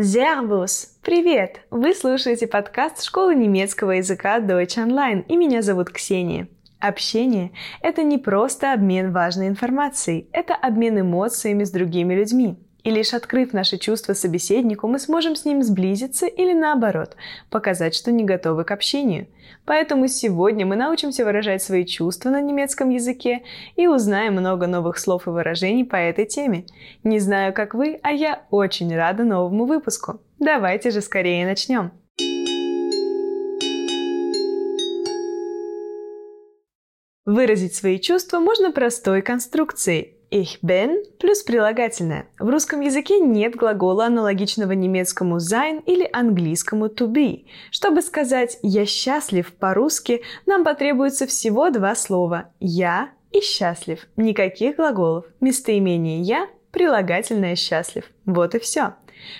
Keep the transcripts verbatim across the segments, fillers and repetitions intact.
Servus! Привет! Вы слушаете подкаст школы немецкого языка Deutsch Online, и меня зовут Ксения. Общение – это не просто обмен важной информацией, это обмен эмоциями с другими людьми. И лишь открыв наши чувства собеседнику, мы сможем с ним сблизиться или, наоборот, показать, что не готовы к общению. Поэтому сегодня мы научимся выражать свои чувства на немецком языке и узнаем много новых слов и выражений по этой теме. Не знаю, как вы, а я очень рада новому выпуску. Давайте же скорее начнем! Выразить свои чувства можно простой конструкцией. Ich bin плюс прилагательное. В русском языке нет глагола, аналогичного немецкому sein или английскому to be. Чтобы сказать «я счастлив» по-русски, нам потребуется всего два слова «я» и «счастлив». Никаких глаголов. Местоимение «я», прилагательное «счастлив». Вот и все.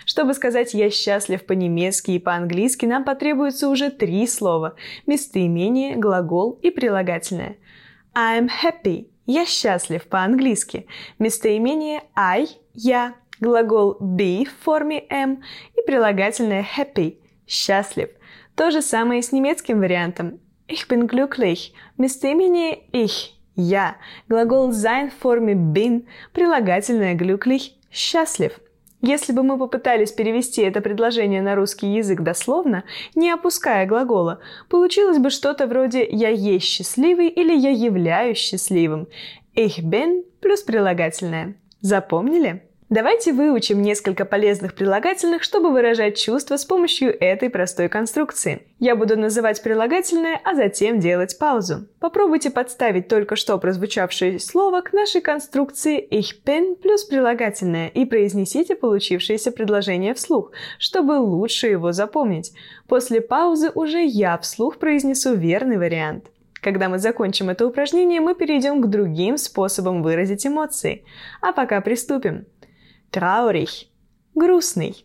Чтобы сказать «я счастлив» по-немецки и по-английски, нам потребуется уже три слова. Местоимение, глагол и прилагательное. I'm happy. «Я счастлив» по-английски. Местоимение I – «я», глагол be в форме am и прилагательное happy – «счастлив». То же самое с немецким вариантом. Ich bin glücklich. Местоимение ich – «я», глагол sein в форме bin, прилагательное glücklich – «счастлив». Если бы мы попытались перевести это предложение на русский язык дословно, не опуская глагола, получилось бы что-то вроде «я есть счастливый» или «я являюсь счастливым». Ich bin плюс прилагательное. Запомнили? Давайте выучим несколько полезных прилагательных, чтобы выражать чувства с помощью этой простой конструкции. Я буду называть прилагательное, а затем делать паузу. Попробуйте подставить только что прозвучавшее слово к нашей конструкции «ich bin» плюс прилагательное и произнесите получившееся предложение вслух, чтобы лучше его запомнить. После паузы уже я вслух произнесу верный вариант. Когда мы закончим это упражнение, мы перейдем к другим способам выразить эмоции. А пока приступим. Traurig – грустный.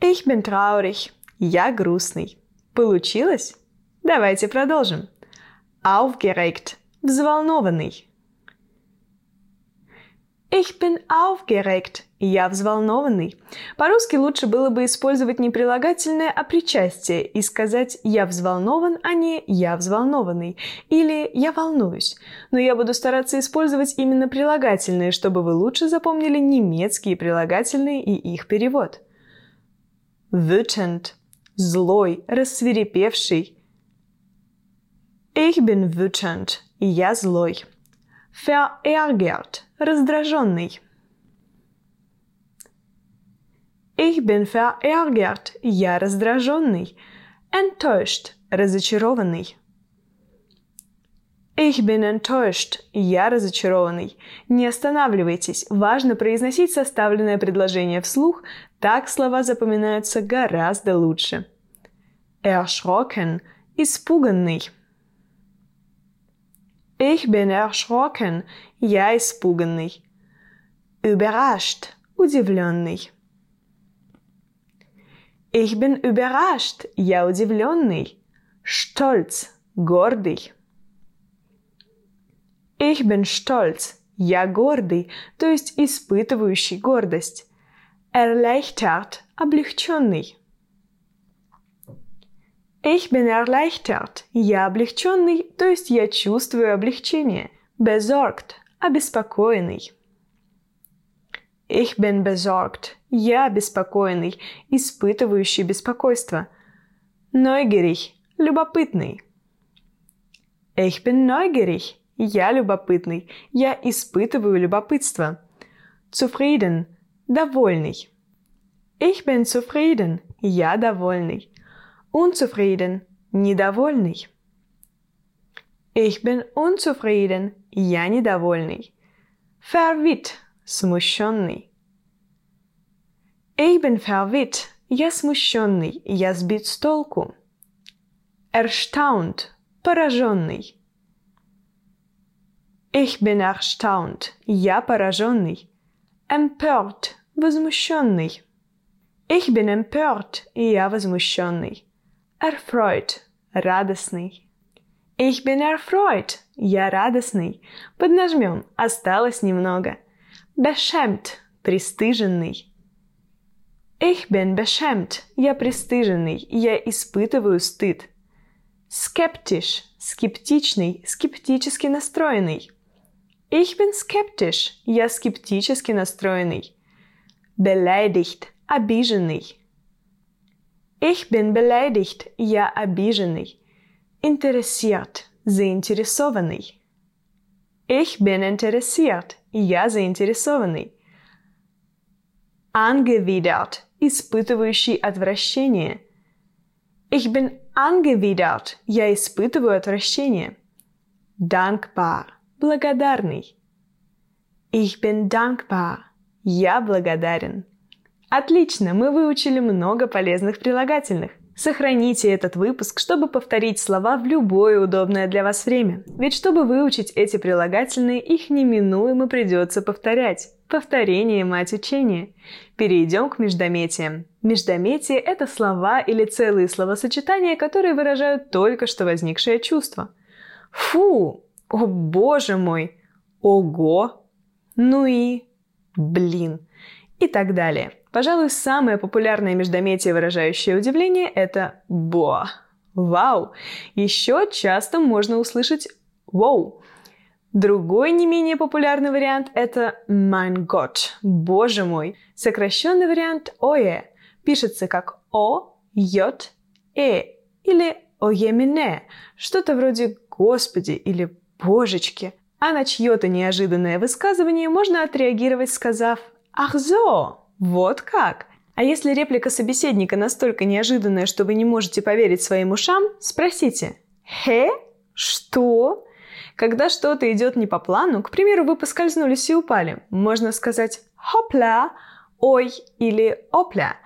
Ich bin traurig. Я грустный. Получилось? Давайте продолжим. Aufgeregt – взволнованный. Ich bin aufgeregt. Я взволнованный. По-русски лучше было бы использовать не прилагательное, а причастие и сказать «я взволнован», а не «я взволнованный» или «я волнуюсь». Но я буду стараться использовать именно прилагательные, чтобы вы лучше запомнили немецкие прилагательные и их перевод. Wütend – злой, рассвирепевший. Ich bin wütend. Я злой. Verärgert – раздраженный. Ich bin verärgert. Я раздраженный. Enttäuscht. Разочарованный. Ich bin enttäuscht. Я разочарованный. Не останавливайтесь. Важно произносить составленное предложение вслух. Так слова запоминаются гораздо лучше. Erschrocken. Испуганный. Ich bin erschrocken. Я испуганный. Überrascht. Удивленный. Ich bin überrascht. Я удивленный. Stolz. Гордый. Ich bin stolz. Я гордый, то есть испытывающий гордость. Erleichtert. Облегченный. Ich bin erleichtert. Я облегченный, то есть я чувствую облегчение. Besorgt. Обеспокоенный. Ich bin besorgt. Я обеспокоенный, испытывающий беспокойство. Neugierig. Любопытный. Ich bin neugierig. Я любопытный. Я испытываю любопытство. Zufrieden. Довольный. Ich bin zufrieden. Я довольный. Unzufrieden. Недовольный. Ich bin unzufrieden. Я недовольный. Verwirrt. Смущенный. Ich bin verwirrt. Я смущенный. Я сбит с толку. Erstaunt. Пораженный. Ich bin erstaunt. Я пораженный. Empört. Возмущенный. Ich bin empört. Я возмущенный. Erfreut. Радостный. Ich bin erfreut. Я радостный. Поднажмем. Осталось немного. Beschämt. Пристыженный. Ich bin beschämt. Я пристыженный. Я испытываю стыд. Skeptisch. Скептичный. Скептически настроенный. Ich bin skeptisch. Я скептически настроенный. Beleidigt. Обиженный. Ich bin beleidigt. Я обиженный. Interessiert. Заинтересованный. Ich bin interessiert. Я заинтересованный. Angewidert. Испытывающий отвращение. Ich bin angewidert. Я испытываю отвращение. Dankbar. Благодарный. Ich bin dankbar. Я благодарен. Отлично, мы выучили много полезных прилагательных. Сохраните этот выпуск, чтобы повторить слова в любое удобное для вас время. Ведь чтобы выучить эти прилагательные, их неминуемо придется повторять. Повторение – мать учения. Перейдем к междометиям. Междометие – это слова или целые словосочетания, которые выражают только что возникшее чувство. Фу! О боже мой! Ого! Ну и... блин! И так далее. Пожалуй, самое популярное междометие, выражающее удивление, это «бо». Вау! Еще часто можно услышать «воу». Другой не менее популярный вариант – это «mein Gott», «боже мой». Сокращенный вариант «ое» пишется как «о», «йот», «э» или «оемине», что-то вроде «господи» или «божечки». А на чье-то неожиданное высказывание можно отреагировать, сказав «ах зо». Вот как! А если реплика собеседника настолько неожиданная, что вы не можете поверить своим ушам, спросите «Хе? Что?». Когда что-то идет не по плану, к примеру, вы поскользнулись и упали, можно сказать «хопля», «ой» или «опля».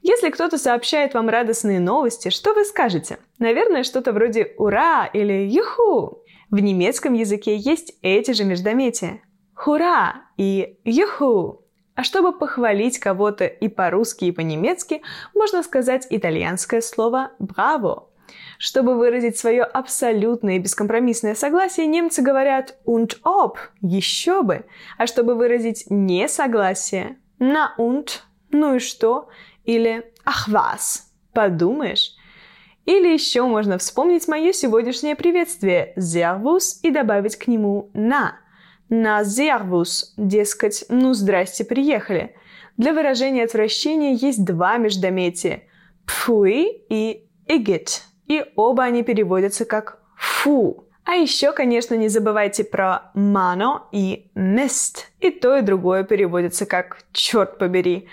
Если кто-то сообщает вам радостные новости, что вы скажете? Наверное, что-то вроде «ура» или «юху». В немецком языке есть эти же междометия «хура» и «юху». А чтобы похвалить кого-то и по-русски, и по-немецки, можно сказать итальянское слово «браво». Чтобы выразить свое абсолютное и бескомпромиссное согласие, немцы говорят «und ob» – «еще бы». А чтобы выразить несогласие – «на und» – «ну и что» или «ach was» – «подумаешь». Или еще можно вспомнить мое сегодняшнее приветствие «servus» и добавить к нему «на». «На сервус», дескать, «ну, здрасте, приехали». Для выражения отвращения есть два междометия – «пфуи» и «игет», и оба они переводятся как «фу». А еще, конечно, не забывайте про «мано» и «мист», и то, и другое переводится как «черт побери».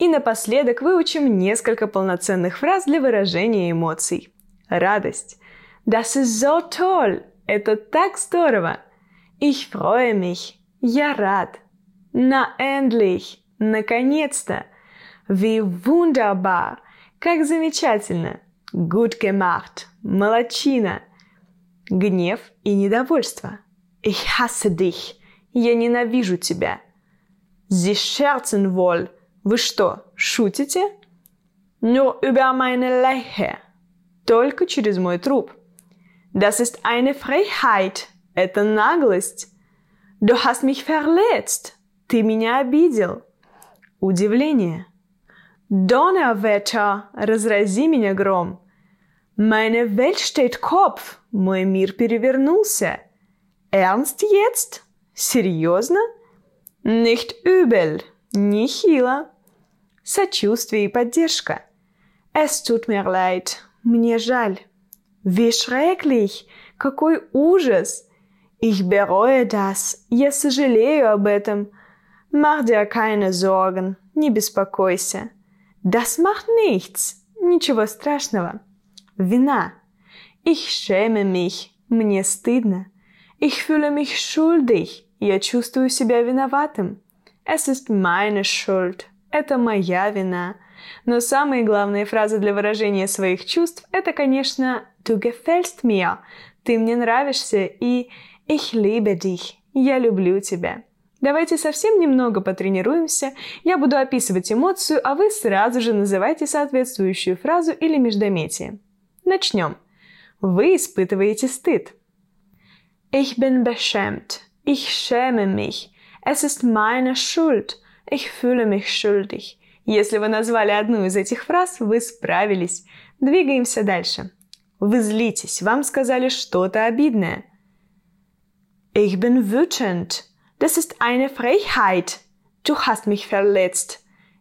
И напоследок выучим несколько полноценных фраз для выражения эмоций. Радость. «Das ist so toll!» – «Это так здорово!» Ich freue mich. Я рад. Na endlich. Наконец-то. Wie wunderbar. Как замечательно. Gut gemacht. Молодчина. Гнев и недовольство. Ich hasse dich. Я ненавижу тебя. Sie scherzen wohl. Вы что, шутите? Nur über meine Leiche. Только через мой труп. Das ist eine Frechheit. Это наглость. Du hast mich verletzt. Ты меня обидел. Удивление. Donnerwetter. Разрази меня гром. Meine Welt steht Kopf. Мой мир перевернулся. Ernst jetzt? Серьезно? Nicht übel. Нехило. Сочувствие и поддержка. Es tut mir leid. Мне жаль. Wie schrecklich. Какой ужас. Ich bereue das. Я сожалею об этом. Mach dir keine Sorgen. Не беспокойся. Das macht nichts. Ничего страшного. Вина. Ich schäme mich. Мне стыдно. Ich fühle mich schuldig. Я чувствую себя виноватым. Es ist meine Schuld. Это моя вина. Но самые главные фразы для выражения своих чувств – это, конечно, Du gefällst mir. Ты мне нравишься и... Ich liebe dich. Я люблю тебя. Давайте совсем немного потренируемся. Я буду описывать эмоцию, а вы сразу же называйте соответствующую фразу или междометие. Начнем. Вы испытываете стыд. Ich bin beschämt. Ich schäme mich. Es ist meine Schuld. Ich fühle mich schuldig. Если вы назвали одну из этих фраз, вы справились. Двигаемся дальше. Вы злитесь, вам сказали что-то обидное. Ich bin wütend. Das ist eine Frechheit. Du hast mich verletzt.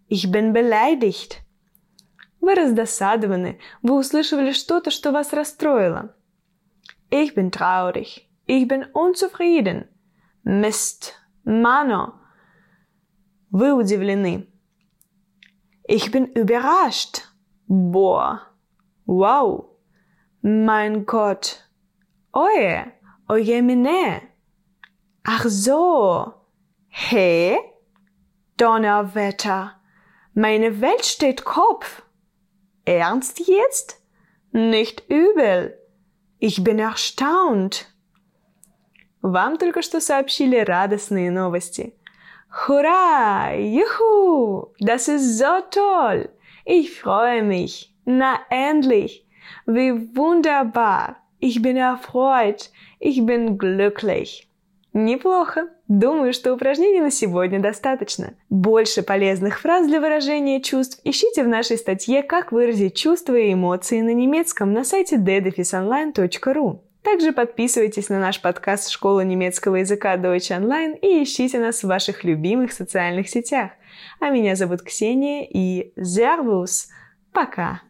Ich bin beleidigt. Вы раздосадованы, вы услышали что-то, что вас расстроило. Ich bin traurig. Ich bin unzufrieden. Mist. Mano. Вы удивлены. Ich bin überrascht. Boah. Wow. Mein Gott. Oje. Ojemine. Ach so. Hä? Donnerwetter. Meine Welt steht Kopf. Ernst jetzt? Nicht übel. Ich bin erstaunt. Вам только что сообщили радостные новости. Hurra! Juhu! Das ist so toll! Ich freue mich! Na endlich! Wie wunderbar! Ich bin erfreut! Ich bin glücklich! Неплохо! Думаю, что упражнений на сегодня достаточно. Больше полезных фраз для выражения чувств ищите в нашей статье «Как выразить чувства и эмоции на немецком» на сайте ди дефис онлайн точка ру. Также подписывайтесь на наш подкаст «Школа немецкого языка Deutsch Online» и ищите нас в ваших любимых социальных сетях. А меня зовут Ксения и Servus. Пока!